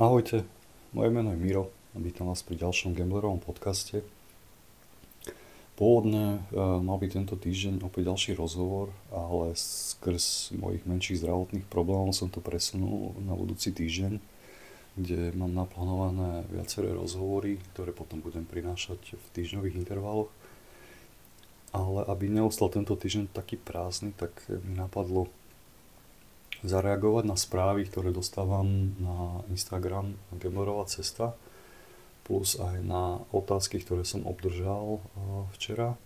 Ahojte, moje meno je Miro a vítam vás pri ďalšom Gamblerovom podcaste. Pôvodne mal byť tento týždeň opäť ďalší rozhovor, ale skrz mojich menších zdravotných problémov som to presunul na budúci týždeň, kde mám naplánované viaceré rozhovory, ktoré potom budem prinášať v týždňových intervaloch. Ale aby neostal tento týždeň taký prázdny, tak mi napadlo zareagovať na správy, ktoré dostávam na Instagram Gamblerová cesta, plus aj na otázky, ktoré som obdržal včera.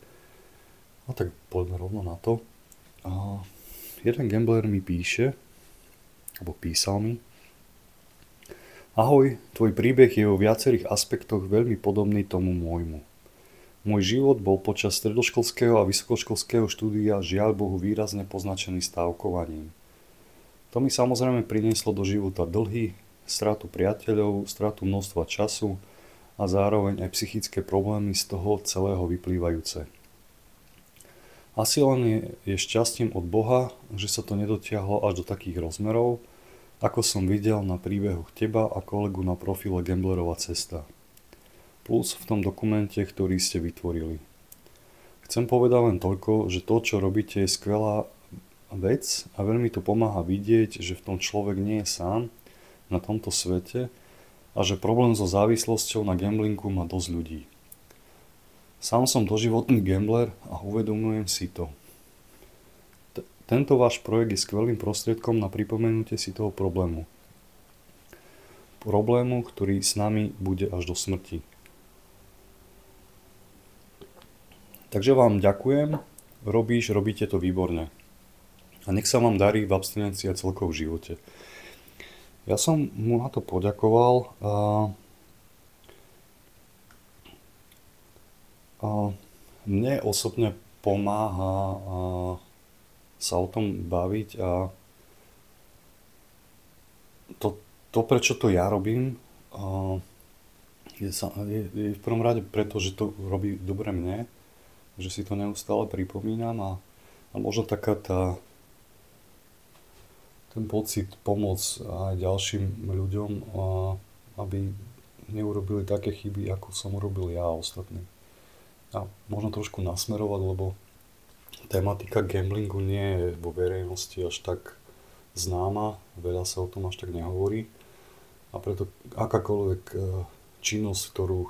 A tak poďme rovno na to. A jeden gambler mi píše, alebo písal mi: Ahoj, tvoj príbeh je vo viacerých aspektoch veľmi podobný tomu môjmu. Môj život bol počas stredoškolského a vysokoškolského štúdia žiaľ Bohu výrazne poznačený stávkovaním. To mi samozrejme prinieslo do života dlhy, stratu priateľov, stratu množstva času a zároveň aj psychické problémy z toho celého vyplývajúce. Asi len je šťastím od Boha, že sa to nedotiahlo až do takých rozmerov, ako som videl na príbehoch teba a kolegu na profile Gamblerová cesta, plus v tom dokumente, ktorý ste vytvorili. Chcem povedať len toľko, že to, čo robíte, je skvelá vec a veľmi to pomáha vidieť, že v tom človek nie je sám na tomto svete a že problém so závislosťou na gamblingu má dosť ľudí. Sám som doživotný gambler a uvedomujem si to. Tento váš projekt je skvelým prostriedkom na pripomenutie si toho problému. Problému, ktorý s nami bude až do smrti. Takže vám ďakujem, robíte to výborne. A nech sa vám darí v abstinencii a celkovo v živote. Ja som mu na to poďakoval. A mne osobne pomáha sa o tom baviť a to prečo to ja robím, je v prvom rade preto, že to robí dobre mne, že si to neustále pripomínam a možno ten pocit pomôcť aj ďalším ľuďom, aby neurobili také chyby, ako som urobil ja a ostatní. A možno trošku nasmerovať, lebo tematika gamblingu nie je vo verejnosti až tak známa, veľa sa o tom až tak nehovorí a preto akákoľvek činnosť,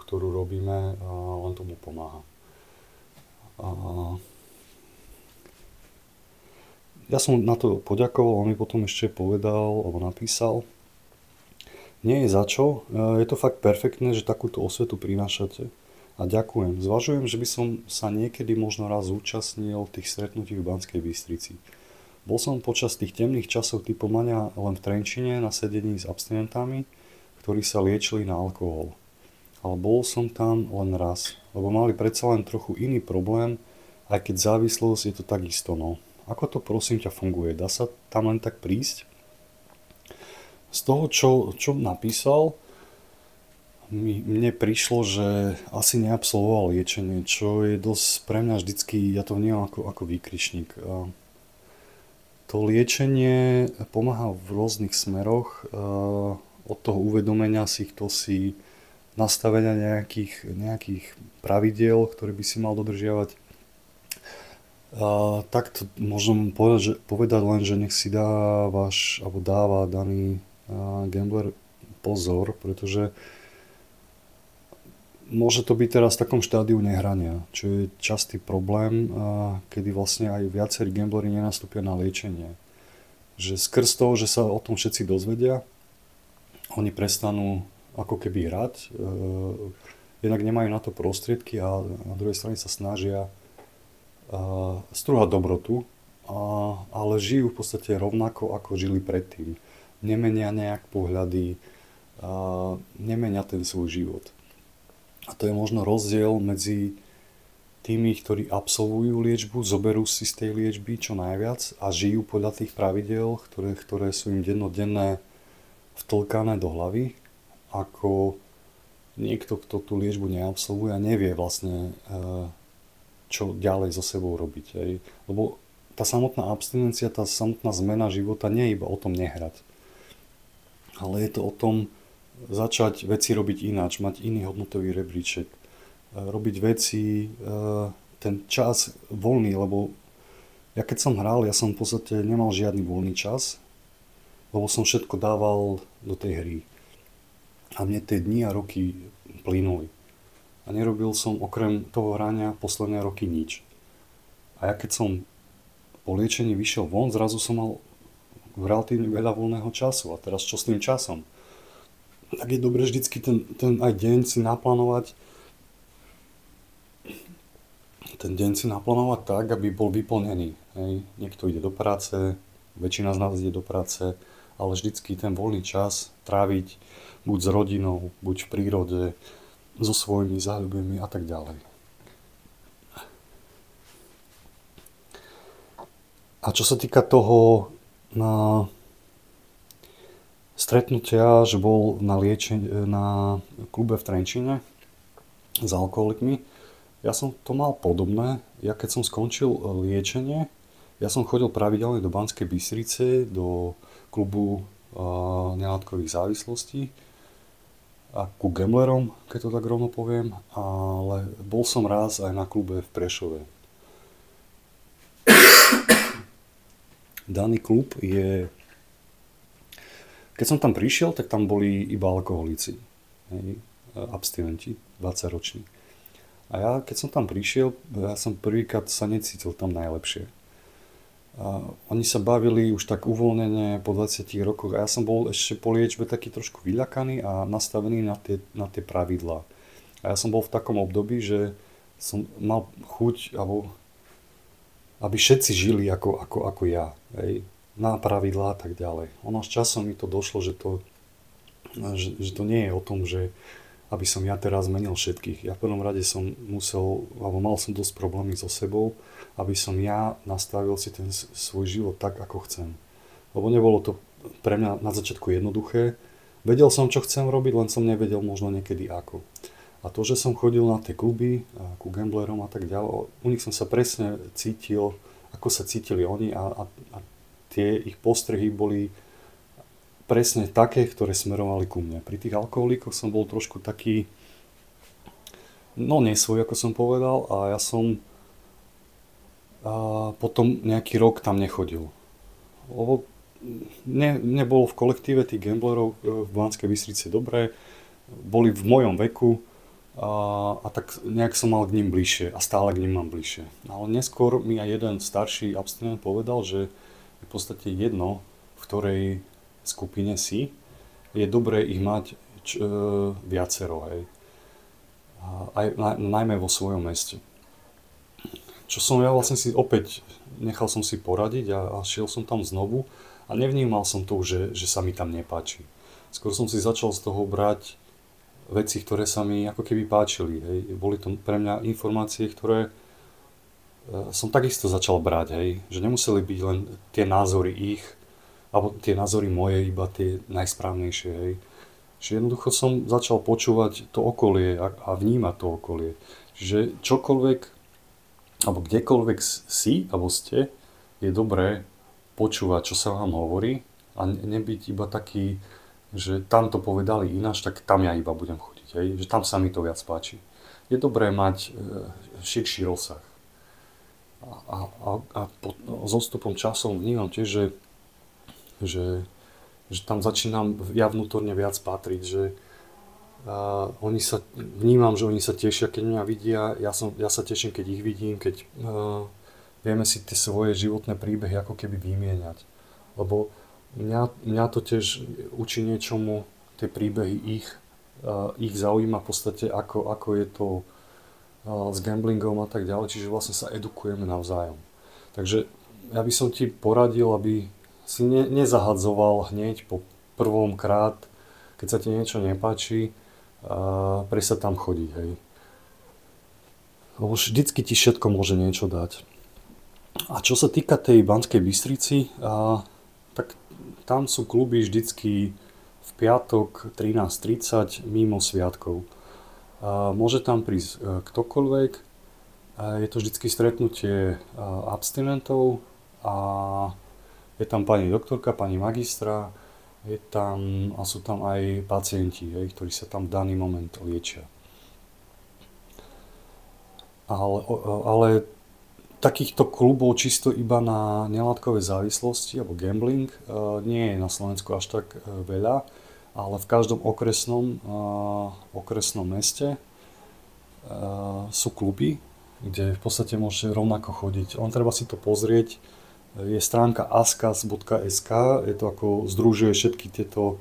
ktorú robíme, len tomu pomáha. Ja som na to poďakoval, on mi potom ešte povedal, alebo napísal: Nie je za čo, je to fakt perfektné, že takúto osvetu prinášate a ďakujem. Zvažujem, že by som sa niekedy možno raz zúčastnil tých stretnutí v Banskej Bystrici. Bol som počas tých temných časov typomania len v Trenčine na sedení s abstinentami, ktorí sa liečili na alkohol. Ale bol som tam len raz, lebo mali predsa len trochu iný problém, aj keď závislosť je to takisto. Ako to prosím ťa funguje? Dá sa tam len tak prísť? Z toho, čo napísal, mne prišlo, že asi neabsolvoval liečenie, čo je dosť pre mňa vždycky, ja to vnímam ako výkričník. To liečenie pomáha v rôznych smeroch, od toho uvedomenia si, kto si, nastavenia nejakých pravidiel, ktoré by si mal dodržiavať. Tak to môžem povedať len, že nech si dáva daný gambler pozor, pretože môže to byť teraz v takom štádiu nehrania, čo je častý problém, kedy vlastne aj viacerí gamblery nenastúpia na liečenie. Že skrz toho, že sa o tom všetci dozvedia, oni prestanú ako keby hrať, jednak nemajú na to prostriedky a na druhej strane sa snažia strúhať dobrotu, ale žijú v podstate rovnako, ako žili predtým. Nemenia nejak pohľady, nemenia ten svoj život. A to je možno rozdiel medzi tými, ktorí absolvujú liečbu, zoberú si z tej liečby čo najviac a žijú podľa tých pravidel, ktoré sú im dennodenné vtlkané do hlavy, ako niekto, kto tú liečbu neabsolvuje a nevie vlastne, čo ďalej so sebou robiť. Lebo tá samotná abstinencia, tá samotná zmena života nie je iba o tom nehrať. Ale je to o tom začať veci robiť ináč, mať iný hodnotový rebríček, robiť veci, ten čas voľný, lebo ja keď som hral, ja som v podstate nemal žiadny voľný čas, lebo som všetko dával do tej hry. A mne tie dni a roky plynuli. A nerobil som okrem toho hrania posledné roky nič. A ja keď som po liečení vyšiel von, zrazu som mal relatívne veľa voľného času. A teraz čo s tým časom? Tak je dobre vždycky ten aj deň si naplánovať. Ten deň si naplánovať tak, aby bol vyplnený. Hej. Niekto ide do práce, väčšina z nás ide do práce, ale vždycky ten voľný čas tráviť buď s rodinou, buď v prírode, so svojimi záľubami a tak ďalej. A čo sa týka toho na stretnutia, že bol na klube v Trenčíne s alkoholikmi, ja som to mal podobné. Ja keď som skončil liečenie, ja som chodil pravidelne do Banskej Bystrice, do klubu nelátkových závislostí a ku gamblerom, keď to tak rovno poviem, ale bol som raz aj na klube v Prešove. Daný klub je... Keď som tam prišiel, tak tam boli iba alkoholici, abstinenti, 20-roční. A ja, keď som tam prišiel, ja som prvýkrát sa necítil tam najlepšie. A oni sa bavili už tak uvoľnene po 20 rokoch a ja som bol ešte po liečbe taký trošku vyľakaný a nastavený na tie pravidlá. A ja som bol v takom období, že som mal chuť alebo... aby všetci žili ako ja, hej, na pravidlá a tak ďalej. Ono s časom mi to došlo, že to nie je o tom, že aby som ja teraz zmenil všetkých. Ja v prvom rade som musel, alebo mal som dosť problémy so sebou, aby som ja nastavil si ten svoj život tak, ako chcem. Lebo nebolo to pre mňa na začiatku jednoduché. Vedel som, čo chcem robiť, len som nevedel možno niekedy ako. A to, že som chodil na tie kluby, ku gamblerom a tak ďalej, u nich som sa presne cítil, ako sa cítili oni a tie ich postrehy boli presne také, ktoré smerovali ku mne. Pri tých alkoholíkoch som bol trošku taký, no nesvoj, ako som povedal, a ja som potom nejaký rok tam nechodil. Lebo nebolo v kolektíve tých gamblerov v Banskej Bystrici dobré, boli v mojom veku, a tak nejak som mal k ním bližšie a stále k ním mám bližšie. Ale neskôr mi aj jeden starší abstinent povedal, že je v podstate jedno, v ktorej skupine si, je dobré ich mať viacero, hej. Aj najmä vo svojom meste. Čo som ja vlastne si opäť, nechal som si poradiť a šiel som tam znovu a nevnímal som to, že sa mi tam nepáči. Skôr som si začal z toho brať veci, ktoré sa mi ako keby páčili, hej. Boli to pre mňa informácie, ktoré som takisto začal brať, hej. Že nemuseli byť len tie názory ich, alebo tie názory moje, iba tie najsprávnejšie, hej. Že jednoducho som začal počúvať to okolie a vnímať to okolie. Že čokoľvek, alebo kdekoľvek si, alebo ste, je dobré počúvať, čo sa vám hovorí a nebyť iba taký, že tam to povedali ináč, tak tam ja iba budem chodiť, hej? Že tam sa mi to viac páči. Je dobré mať širší rozsah. A s odstupom časom vnímam tiež, že tam začínam ja vnútorne viac patriť, že vnímam, že oni sa tešia, keď mňa vidia, ja sa teším, keď ich vidím, keď vieme si tie svoje životné príbehy ako keby vymieňať. Lebo Mňa to tiež učí niečomu, tie príbehy ich zaujíma v podstate, ako je to s gamblingom a tak ďalej, čiže vlastne sa edukujeme navzájom. Takže ja by som ti poradil, aby si nezahadzoval hneď po prvom krát, keď sa ti niečo nepáči, prestaň tam chodiť, hej. Lebo vždycky ti všetko môže niečo dať. A čo sa týka tej Banskej Bystrici, tak tam sú kluby vždycky v piatok 13:30 mimo sviatkov. Môže tam prísť ktokoľvek. Je to vždycky stretnutie abstinentov a je tam pani doktorka, pani magistra, Je tam, a sú tam aj pacienti, hej, ktorí sa tam v daný moment liečia. Ale takýchto klubov čisto iba na nelátkové závislosti alebo gambling nie je na Slovensku až tak veľa, ale v každom okresnom meste sú kluby, kde v podstate môžete rovnako chodiť. On treba si to pozrieť. Je stránka askas.sk, je to ako združuje všetky tieto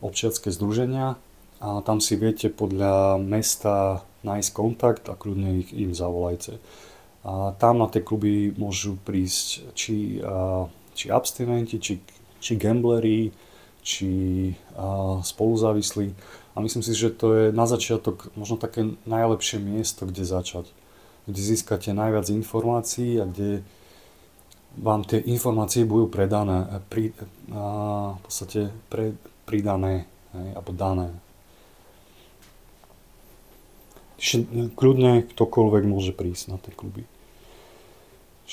občianske združenia a tam si viete podľa mesta nájsť kontakt a kľudne im zavolajte. A tam na tie kluby môžu prísť či abstinenti, či gambleri, či spoluzávislí. A myslím si, že to je na začiatok možno také najlepšie miesto, kde začať. Kde získate najviac informácií a kde vám tie informácie budú predané, v podstate pridané, alebo dané. Kľudne ktokoľvek môže prísť na tie kluby.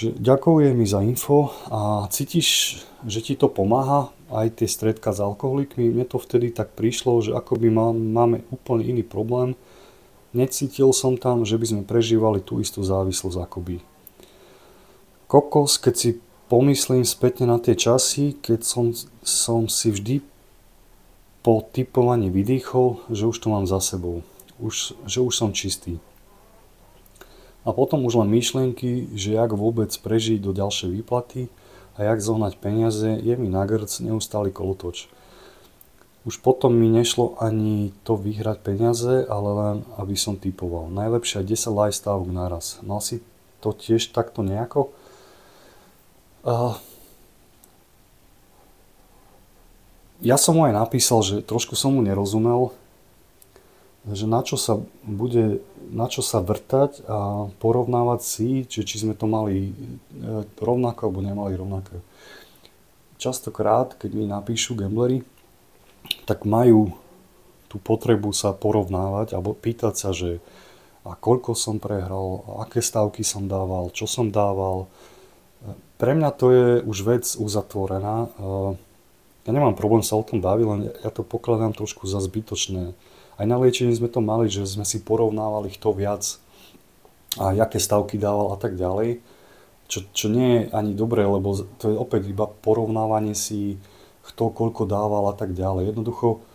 Ďakujem mi za info a cítiš, že ti to pomáha, aj tie stretká s alkoholikmi? Mne to vtedy tak prišlo, že akoby máme úplne iný problém. Necítil som tam, že by sme prežívali tú istú závislosť akoby. Kokos, keď si pomyslím spätne na tie časy, keď som si vždy po tipovaní vydýchol, že už to mám za sebou, že už som čistý. A potom už len myšlienky, že jak vôbec prežiť do ďalšej výplaty a jak zohnať peniaze, je mi na grc neustály kolotoč. Už potom mi nešlo ani to vyhrať peniaze, ale len aby som tipoval. Najlepšie 10 live stávok naraz. Mal si to tiež takto nejako? Ja som mu aj napísal, že trošku som mu nerozumel, že na čo sa vrtať a porovnávať si, či sme to mali rovnako alebo nemali rovnako. Častokrát, keď mi napíšu gamblery, tak majú tú potrebu sa porovnávať alebo pýtať sa, že a koľko som prehral, aké stavky som dával, čo som dával. Pre mňa to je už vec uzatvorená. Ja nemám problém sa o tom baviť, len ja to pokladám trošku za zbytočné. Aj na liečení sme to mali, že sme si porovnávali kto viac a aké stavky dával a tak ďalej. Čo nie je ani dobré, lebo to je opäť iba porovnávanie si kto koľko dával a tak ďalej. Jednoducho,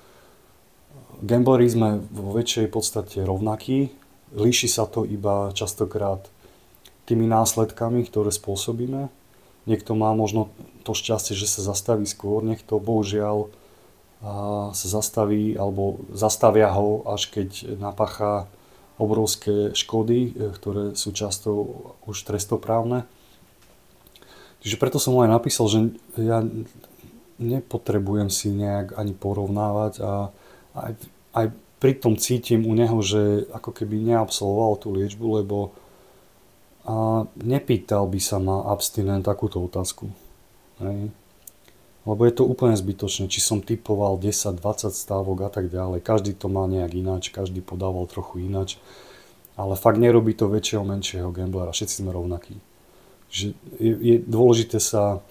gamblery sme vo väčšej podstate rovnakí. Líši sa to iba častokrát tými následkami, ktoré spôsobíme. Niekto má možno to šťastie, že sa zastaví skôr, niekto bohužiaľ sa zastaví alebo zastavia ho, až keď napácha obrovské škody, ktoré sú často už trestoprávne. Čiže preto som aj napísal, že ja nepotrebujem si nejak ani porovnávať a aj pritom cítim u neho, že ako keby neabsolvoval tú liečbu, lebo a nepýtal by sa ma abstinent takúto otázku. Hej. Lebo je to úplne zbytočné, či som typoval 10, 20 stávok a tak ďalej. Každý to má nejak ináč, každý podával trochu ináč. Ale fakt nerobí to väčšieho, menšieho gamblera. Všetci sme rovnakí. Že je dôležité sa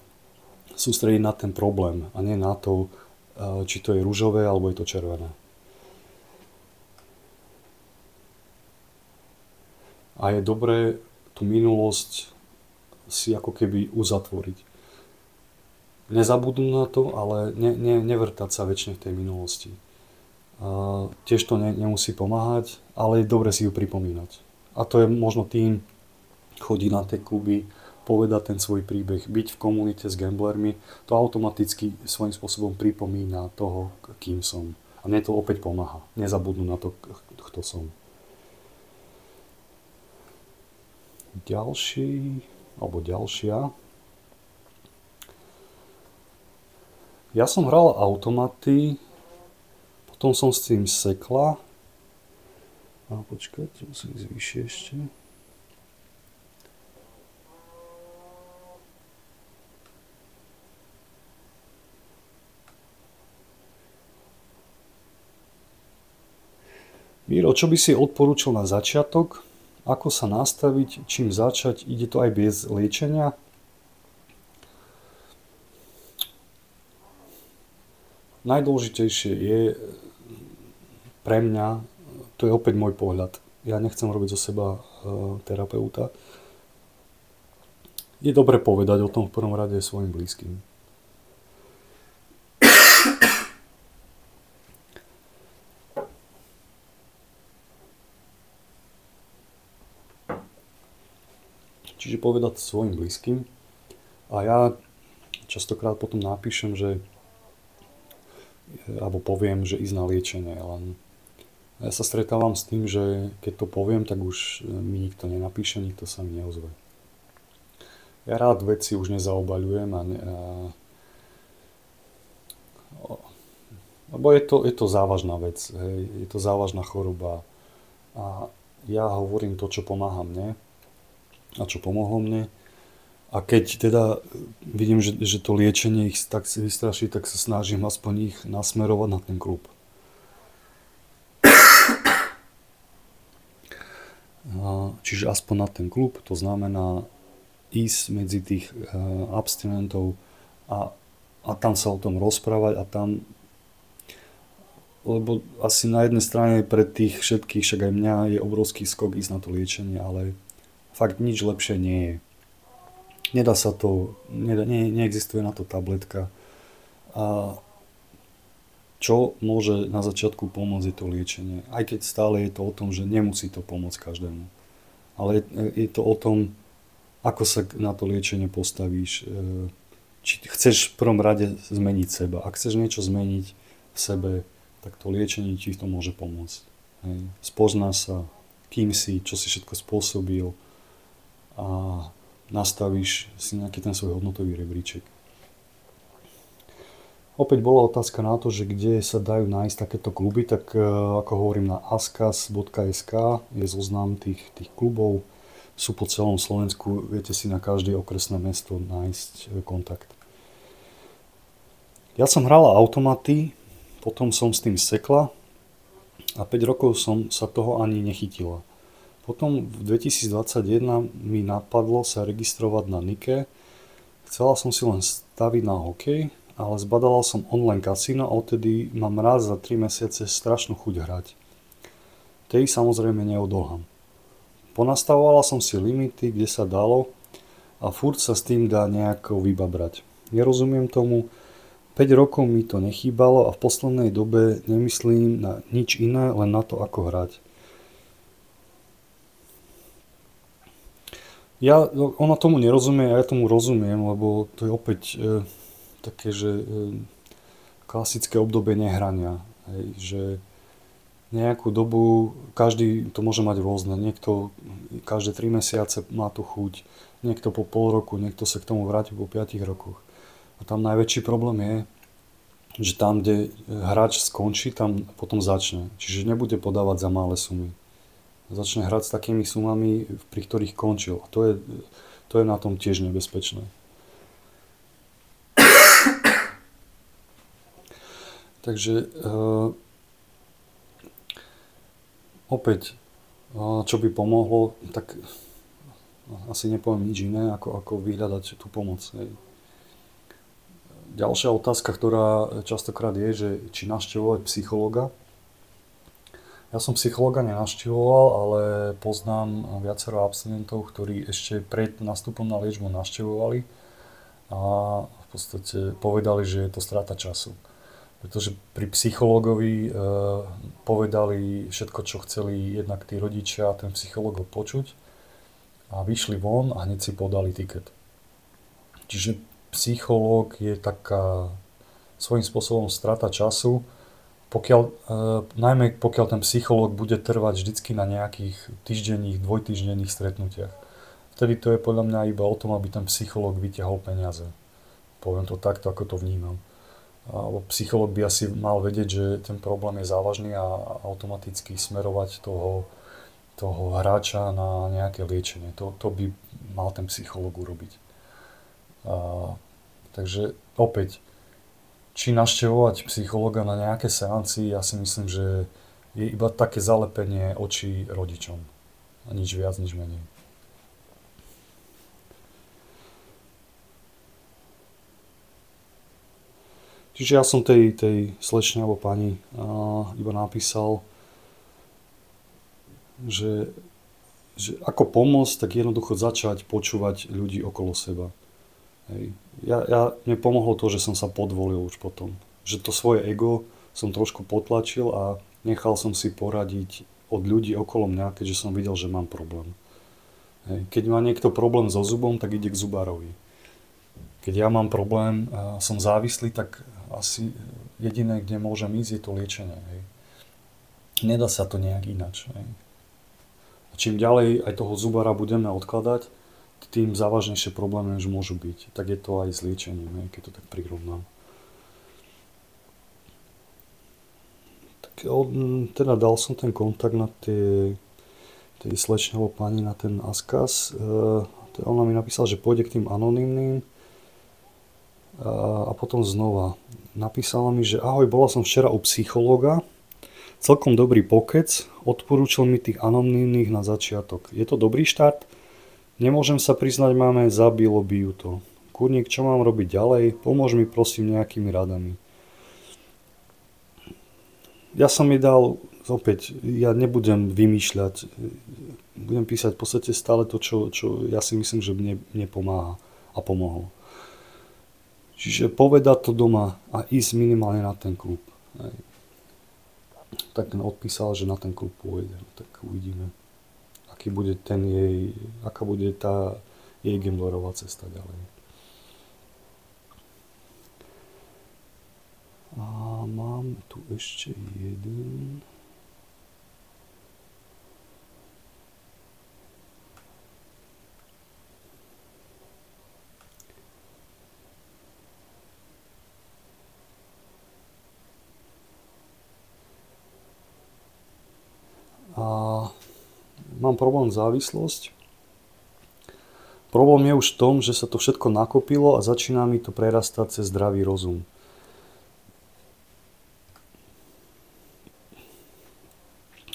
sústrediť na ten problém a nie na to, či to je ružové alebo je to červené. A je dobré tú minulosť si ako keby uzatvoriť. Nezabudnú na to, ale nevrtať sa väčšine v tej minulosti. Tiež to nemusí pomáhať, ale je dobre si ju pripomínať. A to je možno tým chodiť na tie kluby, povedať ten svoj príbeh, byť v komunite s gamblermi, to automaticky svojím spôsobom pripomína toho, kým som. A mne to opäť pomáha. Nezabudnú na to, kto som. Ďalší, alebo ďalšia. Ja som hral automaty, potom som s tým sekla. A počkajte, musím ísť vyššie ešte. Miro, čo by si odporúčil na začiatok? Ako sa nastaviť, čím začať? Ide to aj bez liečenia? Najdôležitejšie je pre mňa, to je opäť môj pohľad, ja nechcem robiť zo seba terapeuta, je dobre povedať o tom v prvom rade svojim blízkym. Čiže povedať svojim blízkym. A ja častokrát potom napíšem, že alebo poviem, že ísť na liečenie. Len ja sa stretávam s tým, že keď to poviem, tak už mi nikto nenapíše, nikto sa mi neozve. Ja rád veci už nezaobaľujem lebo je to závažná vec, hej. Je to závažná choroba a ja hovorím to, čo pomáha mne a čo pomohlo mne. A keď teda vidím, že to liečenie ich tak si vystraší, tak sa snažím aspoň ich nasmerovať na ten klub. Čiže aspoň na ten klub, to znamená ísť medzi tých abstinentov a tam sa o tom rozprávať a tam, lebo asi na jednej strane pre tých všetkých, však aj mňa, je obrovský skok ísť na to liečenie, ale fakt nič lepšie nie je. Nedá sa to, neexistuje na to tabletka. A čo môže na začiatku pomôcť je to liečenie. Aj keď stále je to o tom, že nemusí to pomôcť každému. Ale je to o tom, ako sa na to liečenie postavíš. Či chceš v prvom rade zmeniť seba. Ak chceš niečo zmeniť v sebe, tak to liečenie ti to môže pomôcť. Hej. Spoznáš sa, kým si, čo si všetko spôsobil a nastavíš si nejaký ten svoj hodnotový rebríček. Opäť bola otázka na to, že kde sa dajú nájsť takéto kluby, tak ako hovorím na askas.sk je zoznam tých klubov. Sú po celom Slovensku, viete si na každé okresné mesto nájsť kontakt. Ja som hral automaty, potom som s tým sekla a 5 rokov som sa toho ani nechytila. Potom v 2021 mi napadlo sa registrovať na Nike. Chcela som si len staviť na hokej, ale zbadala som online kasíno a odtedy mám raz za 3 mesiace strašnú chuť hrať. Tej samozrejme neodolám. Ponastavovala som si limity, kde sa dalo a furt sa s tým dá nejako vybabrať. Nerozumiem tomu, 5 rokov mi to nechýbalo a v poslednej dobe nemyslím na nič iné, len na to, ako hrať. Ona tomu nerozumie, ja tomu rozumiem, lebo to je opäť také, že klasické obdobie nehrania. Hej, že nejakú dobu, každý to môže mať rôzne, niekto každé 3 mesiace má tú chuť, niekto po pol roku, niekto sa k tomu vráti po 5 rokoch. A tam najväčší problém je, že tam, kde hráč skončí, tam potom začne. Čiže nebude podávať za malé sumy. Začne hrať s takými sumami, pri ktorých končil. A to je na tom tiež nebezpečné. Takže opäť, čo by pomohlo, tak asi nepoviem nič iné, ako vyhľadať tú pomoc. Ďalšia otázka, ktorá častokrát je, že či navštevovať psychológa. Ja som psychológa nenavštevoval, ale poznám viacero abstinentov, ktorí ešte pred nástupom na liečbu navštevovali a v podstate povedali, že je to strata času. Pretože pri psychológovi povedali všetko, čo chceli jednak tí rodičia a ten psychológ ho počuť a vyšli von a hneď si podali tiket. Čiže psychológ je taká svojím spôsobom strata času, najmä pokiaľ ten psychológ bude trvať vždycky na nejakých týždenných, dvojtýždenných stretnutiach. Vtedy to je podľa mňa iba o tom, aby ten psychológ vyťahol peniaze. Poviem to takto, ako to vnímam. Psychológ by asi mal vedieť, že ten problém je závažný a automaticky smerovať toho hráča na nejaké liečenie. To by mal ten psychológ urobiť. Takže opäť, či navštevovať psychologa na nejaké seanci, ja si myslím, že je iba také zalepenie očí rodičom. A nič viac, nič menej. Čiže ja som tej slečne alebo pani iba napísal, že ako pomôcť, tak jednoducho začať počúvať ľudí okolo seba. Hej. Mne pomohlo to, že som sa podvolil už potom. Že to svoje ego som trošku potlačil a nechal som si poradiť od ľudí okolo mňa, keďže som videl, že mám problém. Hej. Keď má niekto problém so zubom, tak ide k zubárovi. Keď ja mám problém, som závislý, tak asi jediné, kde môžem ísť, je to liečenie. Hej. Nedá sa to nejak inač. Hej. A čím ďalej aj toho zubára budeme odkladať, tým závažnejšie problémy už môžu byť. Tak je to aj s liečením, hej, keď to tak prirovnám. Tak teda dal som ten kontakt na tej slečne alebo pani na ten Askas. Teda ona mi napísala, že pôjde k tým anonymným. A potom znova napísala mi, že ahoj, bola som včera u psychológa, celkom dobrý pokec, odporúčil mi tých anonymných na začiatok. Je to dobrý štart? Nemôžem sa priznať, máme, zabilo by ju to. Kurník, čo mám robiť ďalej? Pomôž mi prosím nejakými radami. Ja som jej dal, opäť, ja nebudem vymýšľať, budem písať v podstate stále to, čo ja si myslím, že mne pomáha a pomohlo. Čiže povedať to doma a ísť minimálne na ten klub. Hej. Tak ten odpísal, že na ten klub pôjde. Tak uvidíme, aká bude tá jej Gamblerová cesta ďalej. A mám tu ešte jeden. Mám problém závislosť. Problém je už v tom, že sa to všetko nakopilo a začína mi to prerastať cez zdravý rozum.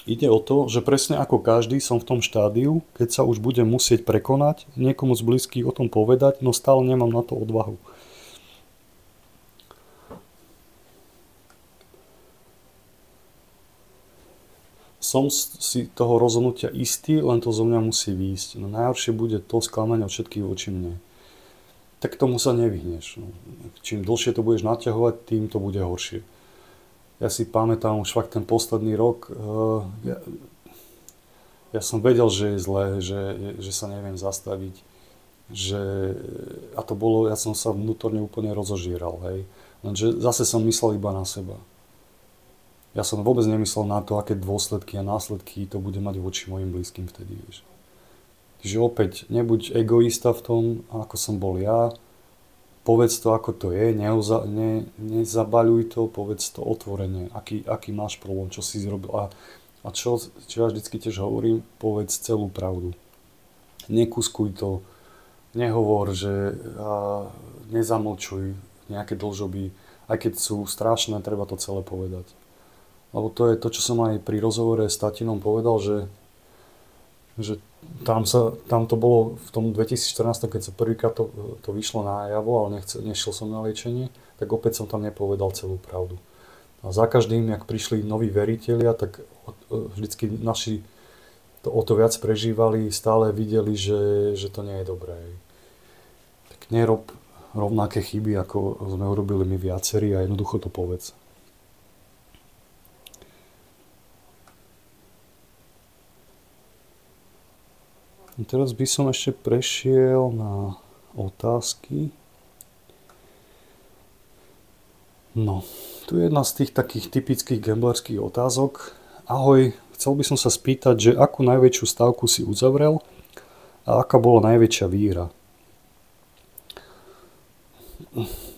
Ide o to, že presne ako každý som v tom štádiu, keď sa už budem musieť prekonať, niekomu z blízkych o tom povedať, no stále nemám na to odvahu. Som si toho rozhodnutia istý, len to zo mňa musí výjsť. No najhoršie bude to sklamanie od všetkých voči mne. Tak tomu sa nevyhneš. No. Čím dlhšie to budeš naťahovať, tým to bude horšie. Ja si pamätám už fakt ten posledný rok. Ja som vedel, že je zlé, že sa neviem zastaviť. A to bolo, ja som sa vnútorne úplne rozožíral. Hej. Lenže zase som myslel iba na seba. Ja som vôbec nemyslel na to, aké dôsledky a následky to bude mať voči mojim blízkym vtedy, vieš. Čiže opäť, nebuď egoista v tom, ako som bol ja, povedz to, ako to je, nezabaľuj to, povedz to otvorene, aký máš problém, čo si zrobil. A čo ja vždycky tiež hovorím, povedz celú pravdu. Nekuskuj to, nehovor, že nezamlčuj nejaké dlžoby, aj keď sú strašné, treba to celé povedať. Lebo to je to, čo som aj pri rozhovore s tatinom povedal, že tam to bolo v tom 2014, keď sa prvýkrát to vyšlo najavo, ale nešiel som na liečenie, tak opäť som tam nepovedal celú pravdu. A za každým, jak prišli noví veritelia, tak vždycky naši to o to viac prežívali, stále videli, že to nie je dobré. Tak nerob rovnaké chyby, ako sme urobili my viacerí a jednoducho to povedz. Teraz by som ešte prešiel na otázky. No, tu je jedna z tých takých typických gamblerských otázok. Ahoj, chcel by som sa spýtať, že akú najväčšiu stávku si uzavrel a aká bola najväčšia výhra?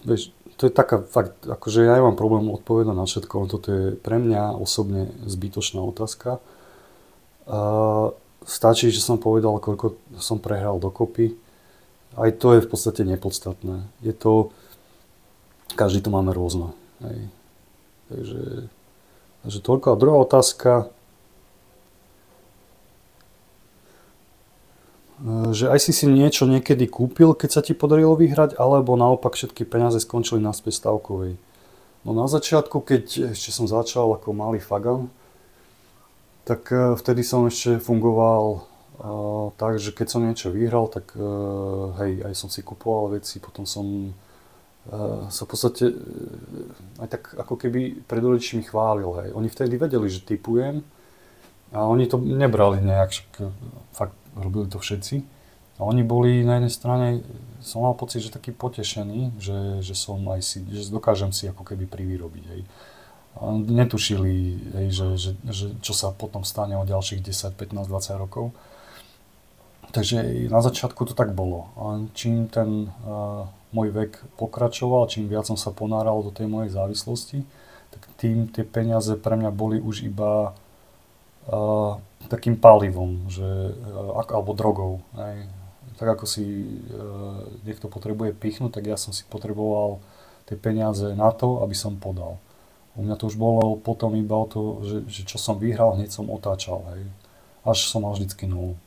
Vieš, to je taká fakt, akože ja nemám problém odpovedať na všetko, ale toto je pre mňa osobne zbytočná otázka. Stačí, že som povedal, koľko som prehral dokopy. Aj to je v podstate nepodstatné. Je to... Každý to máme rôzne. Hej. Takže toľko. A druhá otázka... Že aj si niečo niekedy kúpil, keď sa ti podarilo vyhrať, alebo naopak všetky peniaze skončili na späť stavkovej. No na začiatku, keď ešte som začal ako malý fagan, tak vtedy som ešte fungoval tak, že keď som niečo vyhral, tak hej, aj som si kupoval veci, potom som sa v podstate aj tak ako keby pred rodičmi chválil, hej. Oni vtedy vedeli, že tipujem a oni to nebrali nejak, fakt robili to všetci. A oni boli na jednej strane, som mal pocit, že taký potešený, že som aj si, že dokážem si ako keby privyrobiť, hej. A netušili, hej, že čo sa potom stane o ďalších 10, 15, 20 rokov. Takže na začiatku to tak bolo. A čím ten môj vek pokračoval, čím viac som sa ponáral do tej mojej závislosti, tak tým tie peniaze pre mňa boli už iba takým palivom, že, alebo drogou, hej. Tak ako si niekto potrebuje pichnúť, tak ja som si potreboval tie peniaze na to, aby som podal. U mňa to už bolo potom iba o to, že čo som vyhral, hneď som otáčal, hej. Až som mal vždycky nulu.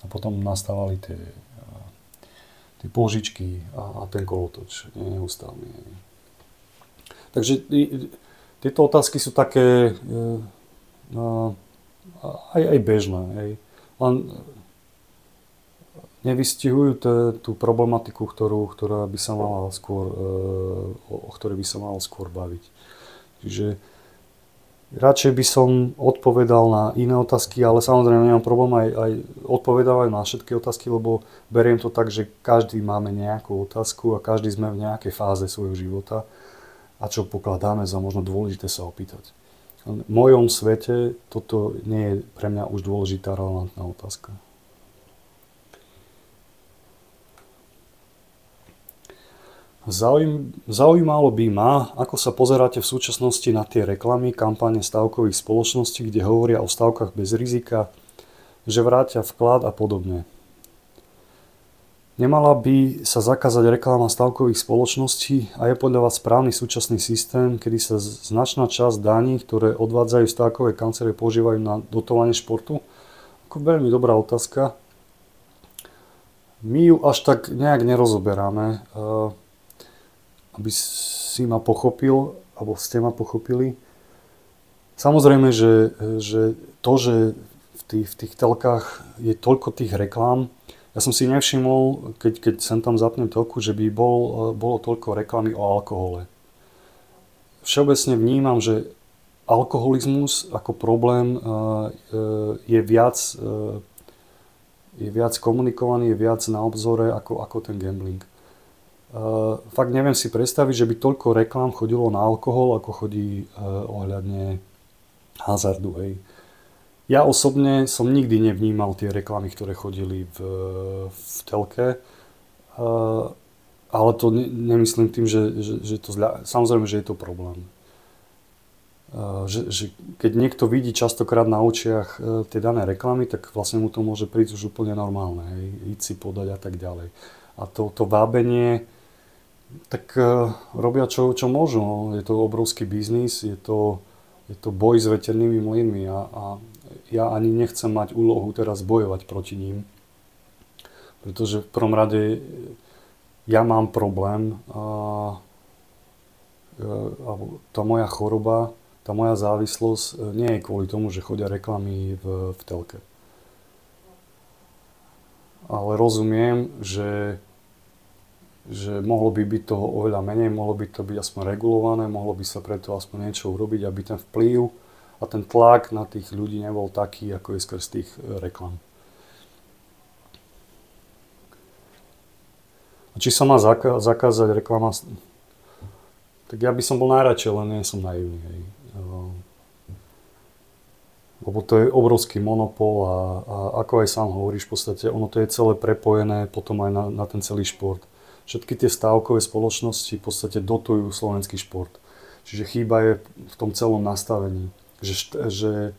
A potom nastávali tie pôžičky a ten kolotoč neustálny. Hej. Takže tieto otázky sú také aj bežné, hej. Len nevystihujú tú problematiku, ktorá by sa mala skôr, o ktorej by sa mal skôr baviť. Čiže radšej by som odpovedal na iné otázky, ale samozrejme nemám problém aj odpovedávať na všetky otázky, lebo beriem to tak, že každý máme nejakú otázku a každý sme v nejakej fáze svojho života a čo pokladáme za možno dôležité sa opýtať. V mojom svete toto nie je pre mňa už dôležitá relevantná otázka. Zaujímalo by ma, ako sa pozeráte v súčasnosti na tie reklamy, kampane stávkových spoločností, kde hovoria o stávkach bez rizika, že vrátia vklad a podobne. Nemala by sa zakázať reklama stávkových spoločností a je podľa vás správny súčasný systém, kedy sa značná časť daní, ktoré odvádzajú stávkové kancelárie, používajú na dotovanie športu? Ako veľmi dobrá otázka. My ju až tak nejak nerozoberáme. Aby si ma pochopil, alebo ste ma pochopili. Samozrejme, že to, že v tých telkách je toľko tých reklám, ja som si nevšimol, keď sem tam zapnem telku, že by bolo toľko reklamy o alkohole. Všeobecne vnímam, že alkoholizmus ako problém je viac komunikovaný, je viac na obzore ako ten gambling. Fakt neviem si predstaviť, že by toľko reklám chodilo na alkohol, ako chodí ohľadne hazardu. Hej. Ja osobne som nikdy nevnímal tie reklamy, ktoré chodili v telke, ale to nemyslím tým, že to zľa... Samozrejme, že je to problém. Že keď niekto vidí častokrát na očiach tie dané reklamy, tak vlastne mu to môže prísť už úplne normálne, hej. Íť si podať a tak ďalej. A to vábenie... tak robia čo môžu. No. Je to obrovský biznis, je to boj s veternými mlynmi a ja ani nechcem mať úlohu teraz bojovať proti ním. Pretože v prvom rade ja mám problém a tá moja choroba, tá moja závislosť nie je kvôli tomu, že chodia reklamy v telke. Ale rozumiem, že mohlo by byť toho oveľa menej, mohlo by to byť aspoň regulované, mohlo by sa preto aspoň niečo urobiť, aby ten vplyv a ten tlak na tých ľudí nebol taký, ako je skrz tých reklam. A či sa má zakázať reklama? Tak ja by som bol najradšej, len nie som naivný. Hej. Lebo to je obrovský monopol a ako aj sám hovoríš, v podstate ono to je celé prepojené potom aj na ten celý šport. Všetky tie stávkové spoločnosti v podstate dotujú slovenský šport. Čiže chýba je v tom celom nastavení. Že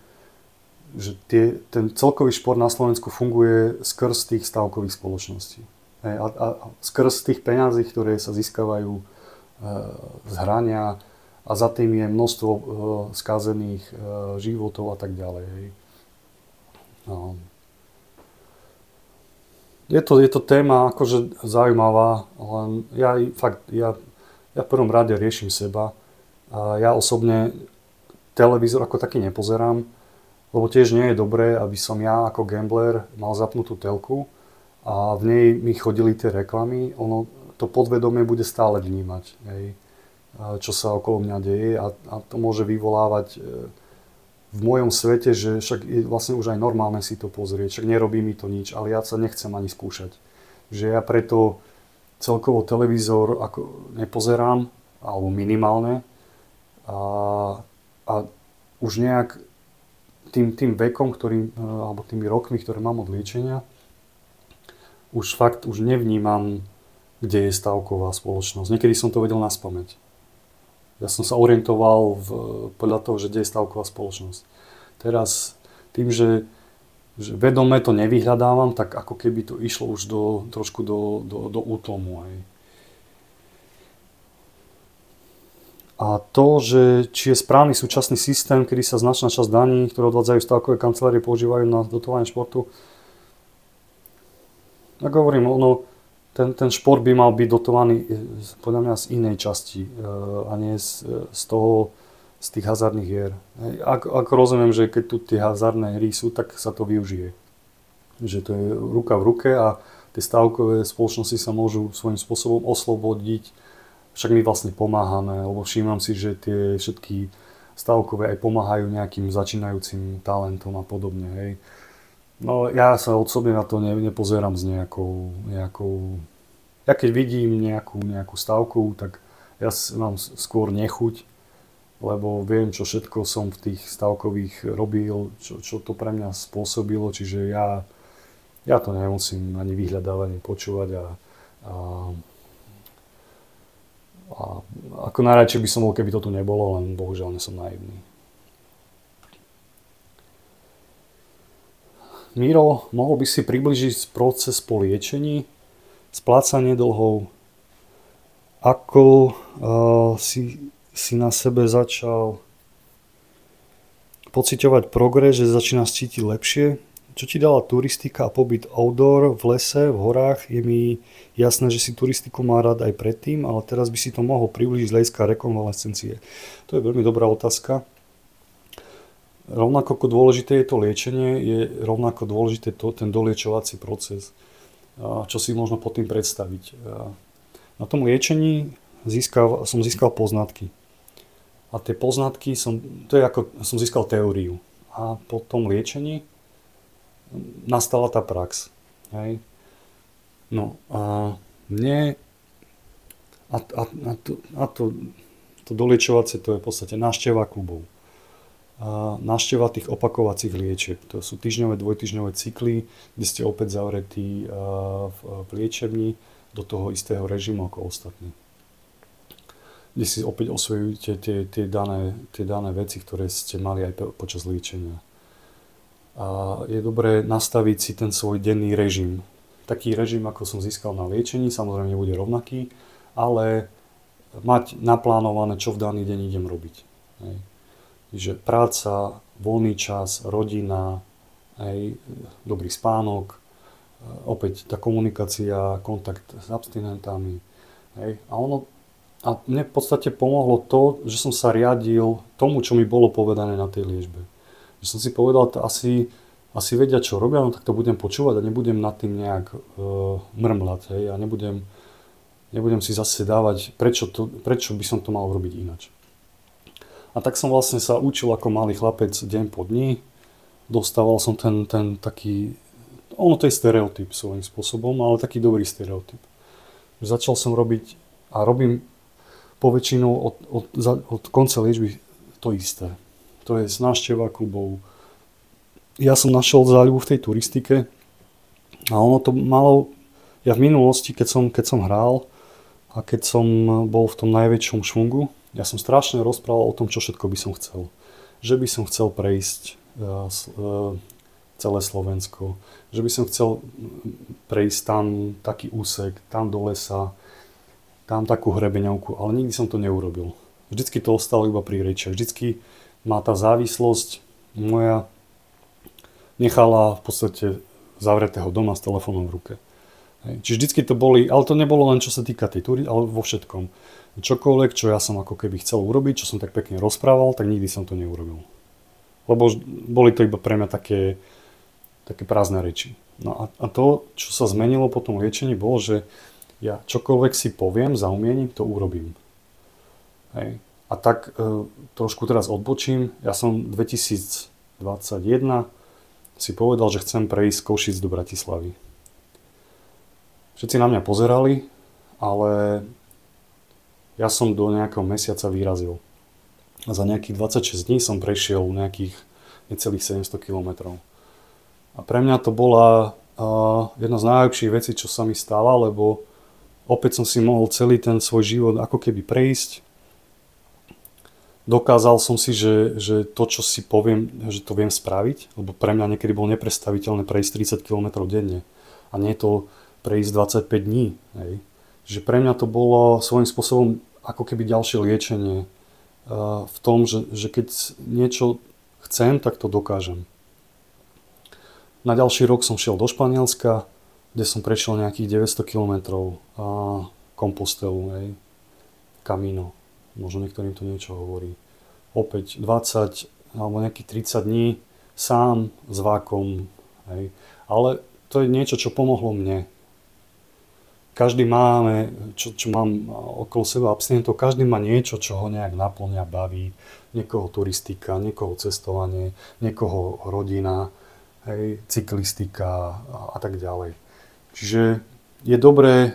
ten celkový šport na Slovensku funguje skrz tých stávkových spoločností. A skrz tých peňazí, ktoré sa získavajú z hrania a za tým je množstvo skazených životov a tak ďalej. No. Je to téma akože zaujímavá, len ja v prvom rade riešim seba Ja osobne televízor ako taký nepozerám, lebo tiež nie je dobré, aby som ja ako gambler mal zapnutú telku a v nej mi chodili tie reklamy. Ono to podvedomie bude stále vnímať, čo sa okolo mňa deje a to môže vyvolávať v mojom svete, že však je vlastne už aj normálne si to pozrieť, však nerobí mi to nič, ale ja sa nechcem ani skúšať. Že ja preto celkovo televízor ako nepozerám, alebo minimálne. A už nejak tým vekom, alebo tými rokmi, ktoré mám od liečenia, už nevnímam, kde je stávková spoločnosť. Niekedy som to vedel naspamäť. Ja som sa orientoval podľa toho, že kde je stávková spoločnosť. Teraz tým, že vedome to nevyhľadávam, tak ako keby to išlo už trošku do útlomu. Aj. A to, že či je správny súčasný systém, kedy sa značná časť daní, ktoré odvádzajú stávkové kancelárie, používajú na dotovanie športu. Tak hovorím, ten šport by mal byť dotovaný podľa mňa z inej časti a nie z tých hazardných hier. Ak rozumiem, že keď tu tie hazardné hry sú, tak sa to využije. Že to je ruka v ruke a tie stávkové spoločnosti sa môžu svojím spôsobom oslobodiť. Však my vlastne pomáhame, lebo všímam si, že tie všetky stávkové aj pomáhajú nejakým začínajúcim talentom a podobne, hej. No ja sa osobne na to nepozerám s nejakou... Ja keď vidím nejakú stávku, tak ja mám skôr nechuť, lebo viem, čo všetko som v tých stávkových robil, čo to pre mňa spôsobilo, čiže ja to nemusím ani vyhľadávať, ani počúvať a ako najradšej by som bol, keby to tu nebolo, len bohužiaľ nie som naivný. Miro, mohol by si približiť proces po liečení, splácanie dlhov, ako si na sebe začal pociťovať progres, že začínaš cítiť lepšie? Čo ti dala turistika a pobyt outdoor v lese, v horách? Je mi jasné, že si turistiku má rád aj predtým, ale teraz by si to mohol priblížiť z hľadiska rekonvalescencie. To je veľmi dobrá otázka. Rovnako ako dôležité je to liečenie, je rovnako dôležité ten doliečovací proces. Čo si možno pod tým predstaviť. Na tom liečení som získal poznatky. A tie poznatky som získal teóriu. A po tom liečení nastala tá prax. Hej. No a mne... A to doliečovacie to je v podstate návšteva klubov. Návšteva tých opakovacích liečieb. To sú týždňové, dvojtýždňové cykly, kde ste opäť zavretí v liečebni do toho istého režimu ako ostatní. Kde si opäť osvojujete tie dané veci, ktoré ste mali aj počas liečenia. A je dobré nastaviť si ten svoj denný režim. Taký režim, ako som získal na liečení, samozrejme nebude rovnaký, ale mať naplánované, čo v daný deň idem robiť. Hej. Že práca, voľný čas, rodina, aj dobrý spánok, opäť tá komunikácia, kontakt s abstinentami. Hej. A mne v podstate pomohlo to, že som sa riadil tomu, čo mi bolo povedané na tej liečbe. Že som si povedal, to asi vedia, čo robia, no tak to budem počúvať a nebudem nad tým nejak mrmľať. Hej. A nebudem si zase dávať, prečo by som to mal robiť inač. A tak som vlastne sa učil ako malý chlapec deň po dni. Dostával som ten taký, ono to je stereotyp svojím spôsobom, ale taký dobrý stereotyp. Začal som robiť a robím poväčšinou od konca liečby to isté. To je návšteva klubov. Ja som našiel záľubu v tej turistike a ono to malo, ja v minulosti, keď som hral a keď som bol v tom najväčšom švungu, ja som strašne rozprával o tom, čo všetko by som chcel. Že by som chcel prejsť celé Slovensko, že by som chcel prejsť tam taký úsek, tam do lesa, tam takú hrebeňovku, ale nikdy som to neurobil. Vždycky to ostalo iba pri rečiach. Vždycky ma tá závislosť moja nechala v podstate zavretého doma s telefónom v ruke. Čiže vždycky to boli, ale to nebolo len čo sa týka tej túry, ale vo všetkom. Čokoľvek, čo ja som ako keby chcel urobiť, čo som tak pekne rozprával, tak nikdy som to neurobil. Lebo boli to iba pre mňa také prázdne reči. No a to, čo sa zmenilo po tom liečení, bolo, že ja čokoľvek si poviem, zaumiením, to urobím. Hej. A tak trošku teraz odbočím. Ja som 2021 si povedal, že chcem prejsť z Košic do Bratislavy. Všetci na mňa pozerali, ale ja som do nejakého mesiaca vyrazil. A za nejakých 26 dní som prešiel nejakých necelých 700 kilometrov. A pre mňa to bola jedna z najlepších vecí, čo sa mi stala, lebo opäť som si mohol celý ten svoj život ako keby prejsť. Dokázal som si, že to, čo si poviem, že to viem spraviť, lebo pre mňa niekedy bolo neprestaviteľné prejsť 30 km denne. A nie to prejsť 25 dní. Hej. Že pre mňa to bolo svojím spôsobom ako keby ďalšie liečenie v tom, že keď niečo chcem, tak to dokážem. Na ďalší rok som šiel do Španielska, kde som prešiel nejakých 900 km Compostelu, hej. Camino. Možno niektorým to niečo hovorí. Opäť 20 alebo nejakých 30 dní sám s vákom. Hej. Ale to je niečo, čo pomohlo mne. Každý máme, čo mám okolo seba abstinentov, každý má niečo, čo ho nejak napĺňa, baví. Niekoho turistika, niekoho cestovanie, niekoho rodina, hej, cyklistika a tak ďalej. Čiže je dobré,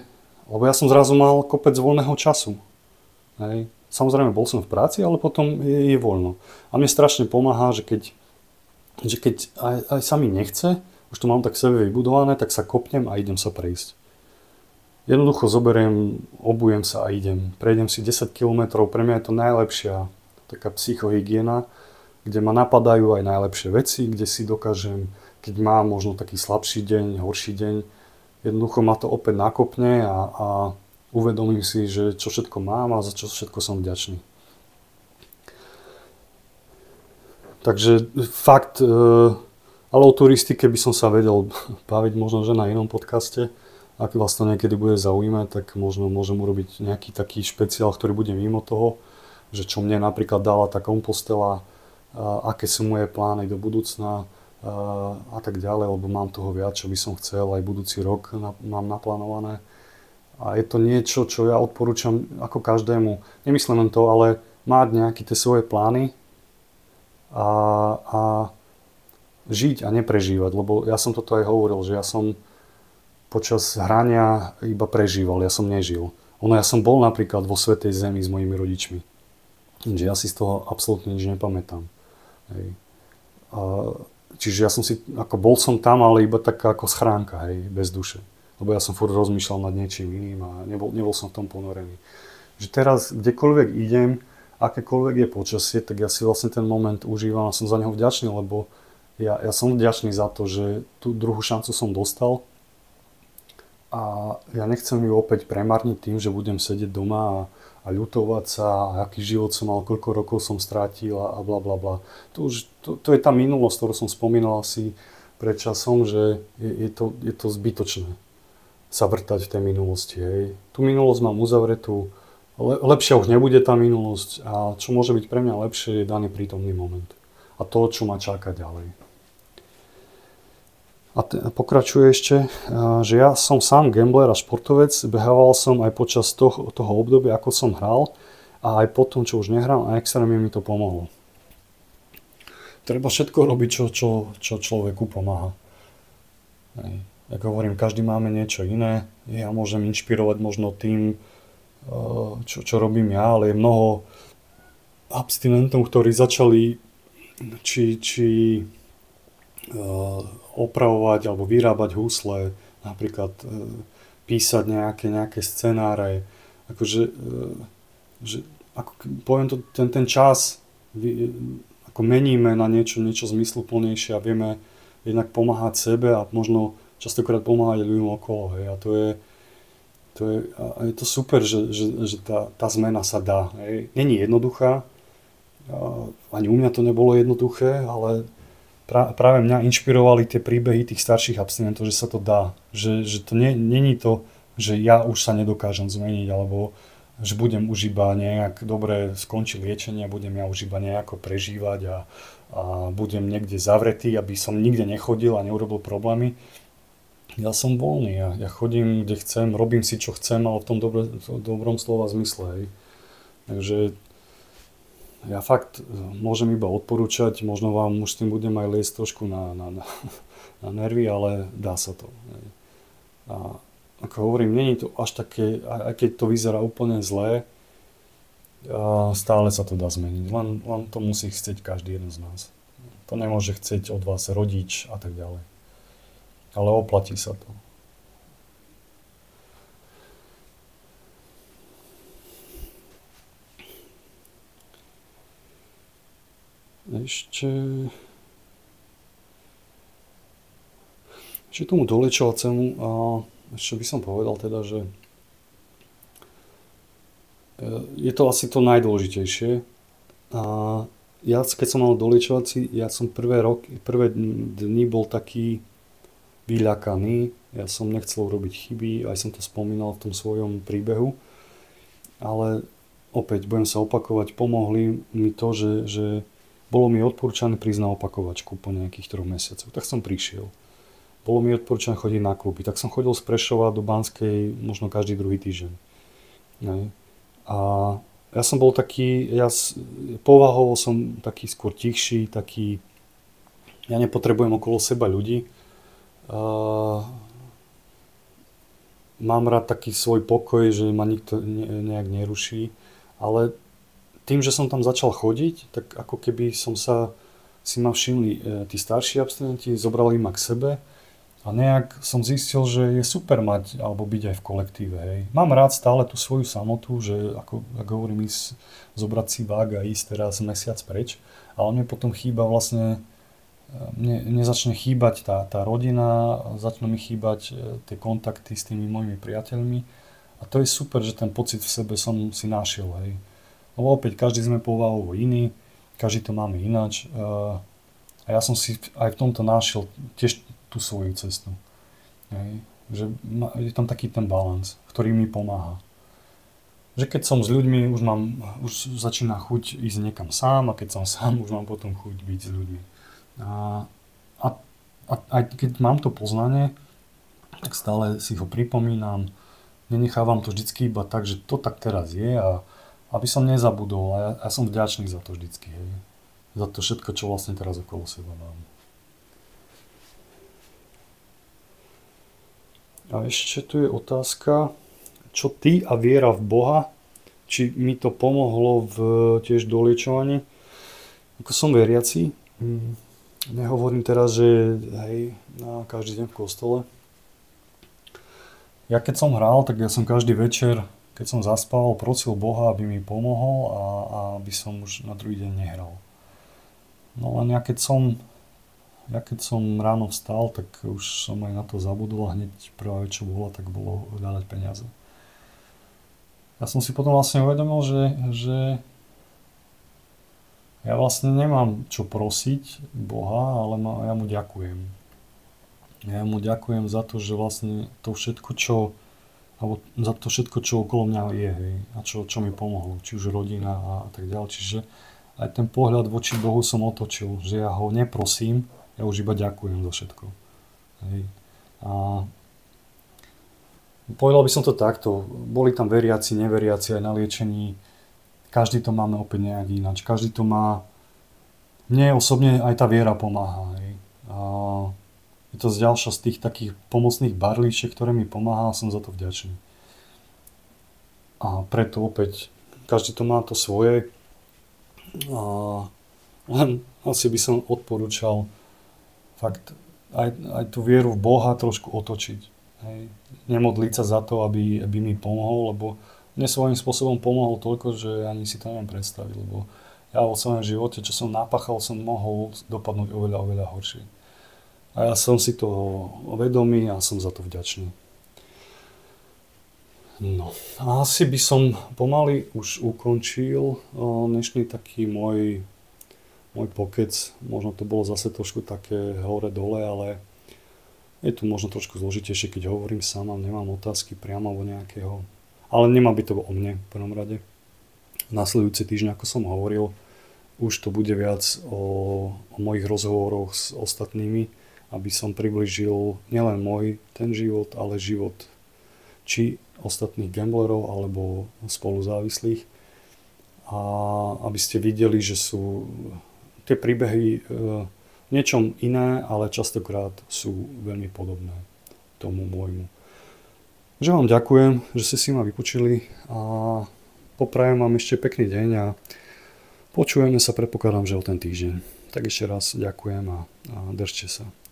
lebo ja som zrazu mal kopec voľného času. Hej. Samozrejme, bol som v práci, ale potom je voľno. A mne strašne pomáha, že keď aj sa mi nechce, už to mám tak v sebe vybudované, tak sa kopnem a idem sa prejsť. Jednoducho zoberiem, obujem sa a idem. Prejdem si 10 km, pre mňa je to najlepšia taká psychohygiena, kde ma napadajú aj najlepšie veci, kde si dokážem, keď mám možno taký slabší deň, horší deň, jednoducho ma to opäť nakopne a uvedomím si, že čo všetko mám a za čo všetko som vďačný. Takže fakt, ale o turistike by som sa vedel baviť možno, že na inom podcaste. Ak vás to niekedy bude zaujímať, tak možno môžem urobiť nejaký taký špeciál, ktorý bude mimo toho, že čo mne napríklad dala tá Compostela, aké sú moje plány do budúcna a tak ďalej, lebo mám toho viac, čo by som chcel, aj budúci rok mám naplánované. A je to niečo, čo ja odporúčam ako každému, nemyslím len to, ale mať nejaké tie svoje plány a žiť a neprežívať, lebo ja som toto aj hovoril, že ja som počas hrania iba prežíval, ja som nežil. Ja som bol napríklad vo Svätej Zemi s mojimi rodičmi. Čiže ja si z toho absolútne nič nepamätám. Hej. Čiže ja som si, ako bol som tam, ale iba taká ako schránka, hej, bez duše. Lebo ja som furt rozmýšľal nad niečím iným a nebol som v tom ponorený. Že teraz, kdekoľvek idem, akékoľvek je počasie, tak ja si vlastne ten moment užívam a som za neho vďačný, lebo ja som vďačný za to, že tú druhú šancu som dostal. A ja nechcem ju opäť premarniť tým, že budem sedieť doma a ľutovať sa, aký život som mal, koľko rokov som strátil a blablabla. To je tá minulosť, ktorú som spomínal asi pred časom, že je to zbytočné sa vrtať v tej minulosti. Hej. Tú minulosť mám uzavretú, lepšia už nebude tá minulosť a čo môže byť pre mňa lepšie je daný prítomný moment a to, čo ma čaká ďalej. A pokračuje ešte, že ja som sám gambler a športovec, behával som aj počas toho obdobia, ako som hral a aj potom, čo už nehrám a extrémne mi to pomohlo. Treba všetko robiť, čo človeku pomáha. Hej. Tak hovorím, každý máme niečo iné, ja môžem inšpirovať možno tým, čo robím ja, ale je mnoho abstinentov, ktorí začali opravovať alebo vyrábať husle, napríklad písať nejaké scenáre. Akože, poviem to, ten čas ako meníme na niečo zmysluplnejšie a vieme jednak pomáhať sebe a možno častokrát pomáhať ľuďom okolo. Hej. A je to super, že tá zmena sa dá. Hej. Není jednoduchá, ani u mňa to nebolo jednoduché, ale práve mňa inšpirovali tie príbehy tých starších abstinentov, že sa to dá. Že to není to, že ja už sa nedokážem zmeniť, alebo že budem už iba nejak dobre skončil liečenie, budem ja už iba nejako prežívať a budem niekde zavretý, aby som nikde nechodil a neurobil problémy. Ja som voľný, ja chodím kde chcem, robím si čo chcem, ale v tom dobrom slova zmysle. Hej. Takže ja fakt môžem iba odporúčať, možno vám už tým budem aj liesť trošku na nervy, ale dá sa to. A ako hovorím, nie je to až také, aj keď to vyzerá úplne zlé, stále sa to dá zmeniť, len to musí chcieť každý jeden z nás. To nemôže chcieť od vás rodič a tak ďalej. Ale oplatí sa to. Ešte tomu doliečovacemu, ešte by som povedal teda, že je to asi to najdôležitejšie. A ja, keď som mal doliečovací, ja som prvé dni bol taký vyľakaný. Ja som nechcel robiť chyby, aj som to spomínal v tom svojom príbehu. Ale opäť, budem sa opakovať, pomohli mi to, že bolo mi odporúčané prísť na opakovačku po nejakých 3 mesiacoch. Tak som prišiel. Bolo mi odporúčané chodiť na kluby. Tak som chodil z Prešova do Banskej možno každý druhý týždeň. Ne? A ja som bol taký, povahovo som taký skôr tichší, taký, ja nepotrebujem okolo seba ľudí. Mám rád taký svoj pokoj, že ma nikto nejak neruší, ale tým, že som tam začal chodiť, tak ako keby si ma všimli tí starší abstinenti, zobrali ma k sebe a nejak som zistil, že je super mať alebo byť aj v kolektíve. Hej. Mám rád stále tú svoju samotu, že ako hovorím, zobrať si vág a ísť teraz mesiac preč, ale mne potom mne začne chýbať tá rodina, začnú mi chýbať tie kontakty s tými mojimi priateľmi a to je super, že ten pocit v sebe som si našiel. Hej. Lebo opäť, každý sme povahovo iný, každý to máme ináč. A ja som si aj v tomto našiel tiež tú svoju cestu. Hej. Že je tam taký ten balans, ktorý mi pomáha. Že keď som s ľuďmi, už začína chuť ísť niekam sám, a keď som sám, už mám potom chuť byť s ľuďmi. A aj keď mám to poznanie, tak stále si ho pripomínam. Nenechávam to vždycky iba tak, že to tak teraz je a aby som nezabudol a ja som vďačný za to vždycky, hej. Za to všetko, čo vlastne teraz okolo seba mám. A ešte tu je otázka, čo ty a viera v Boha, či mi to pomohlo v tiež doliečovaní. Ako som veriaci, nehovorím teraz, že hej, na každý deň v kostole. Ja keď som hral, tak ja som každý večer, keď som zaspával, prosil Boha, aby mi pomohol a aby som už na druhý deň nehral. No len ja keď som ráno vstal, tak už som aj na to zabudol a hneď prvá vec, čo bola, tak bolo dávať peniaze. Ja som si potom vlastne uvedomil, že ja vlastne nemám čo prosiť Boha, ale ja mu ďakujem. Ja mu ďakujem za to, že vlastne to všetko, alebo za to všetko, čo okolo mňa je, hej, a čo mi pomohlo, či už rodina a tak ďalej. Čiže aj ten pohľad voči Bohu som otočil, že ja ho neprosím, ja už iba ďakujem za všetko. Hej. A povedal by som to takto, boli tam veriaci, neveriaci aj na liečení, každý to máme opäť nejak ináč, každý to má, mne osobne aj tá viera pomáha. Hej. A je to ďalšia z tých takých pomocných barlíček, ktoré mi pomáha, som za to vďačný. A preto opäť, každý to má to svoje. A len asi by som odporúčal fakt aj tú vieru v Boha trošku otočiť. Hej. Nemodliť sa za to, aby mi pomohol, lebo mne svojím spôsobom pomohol toľko, že ani si to neviem predstaviť, lebo ja vo svojom živote, čo som napáchal, som mohol dopadnúť oveľa, oveľa horšie. A ja som si to vedomý a som za to vďačný. No, a asi by som pomaly už ukončil dnešný taký môj môj pokec, možno to bolo zase trošku také hore-dole, ale je tu možno trošku zložitejšie, keď hovorím sám a nemám otázky priamo o nejakého, ale nemá by to o mne v prvom rade. Nasledujúci týždeň, ako som hovoril, už to bude viac o mojich rozhovoroch s ostatnými, aby som priblížil nielen môj ten život, ale život či ostatných gamblerov alebo spoluzávislých, a aby ste videli, že sú tie príbehy v niečom iné, ale častokrát sú veľmi podobné tomu môjmu. Takže vám ďakujem, že ste si ma vypočuli a poprajem vám ešte pekný deň a počujeme sa, predpokladám, že o ten týždeň. Tak ešte raz ďakujem a držte sa.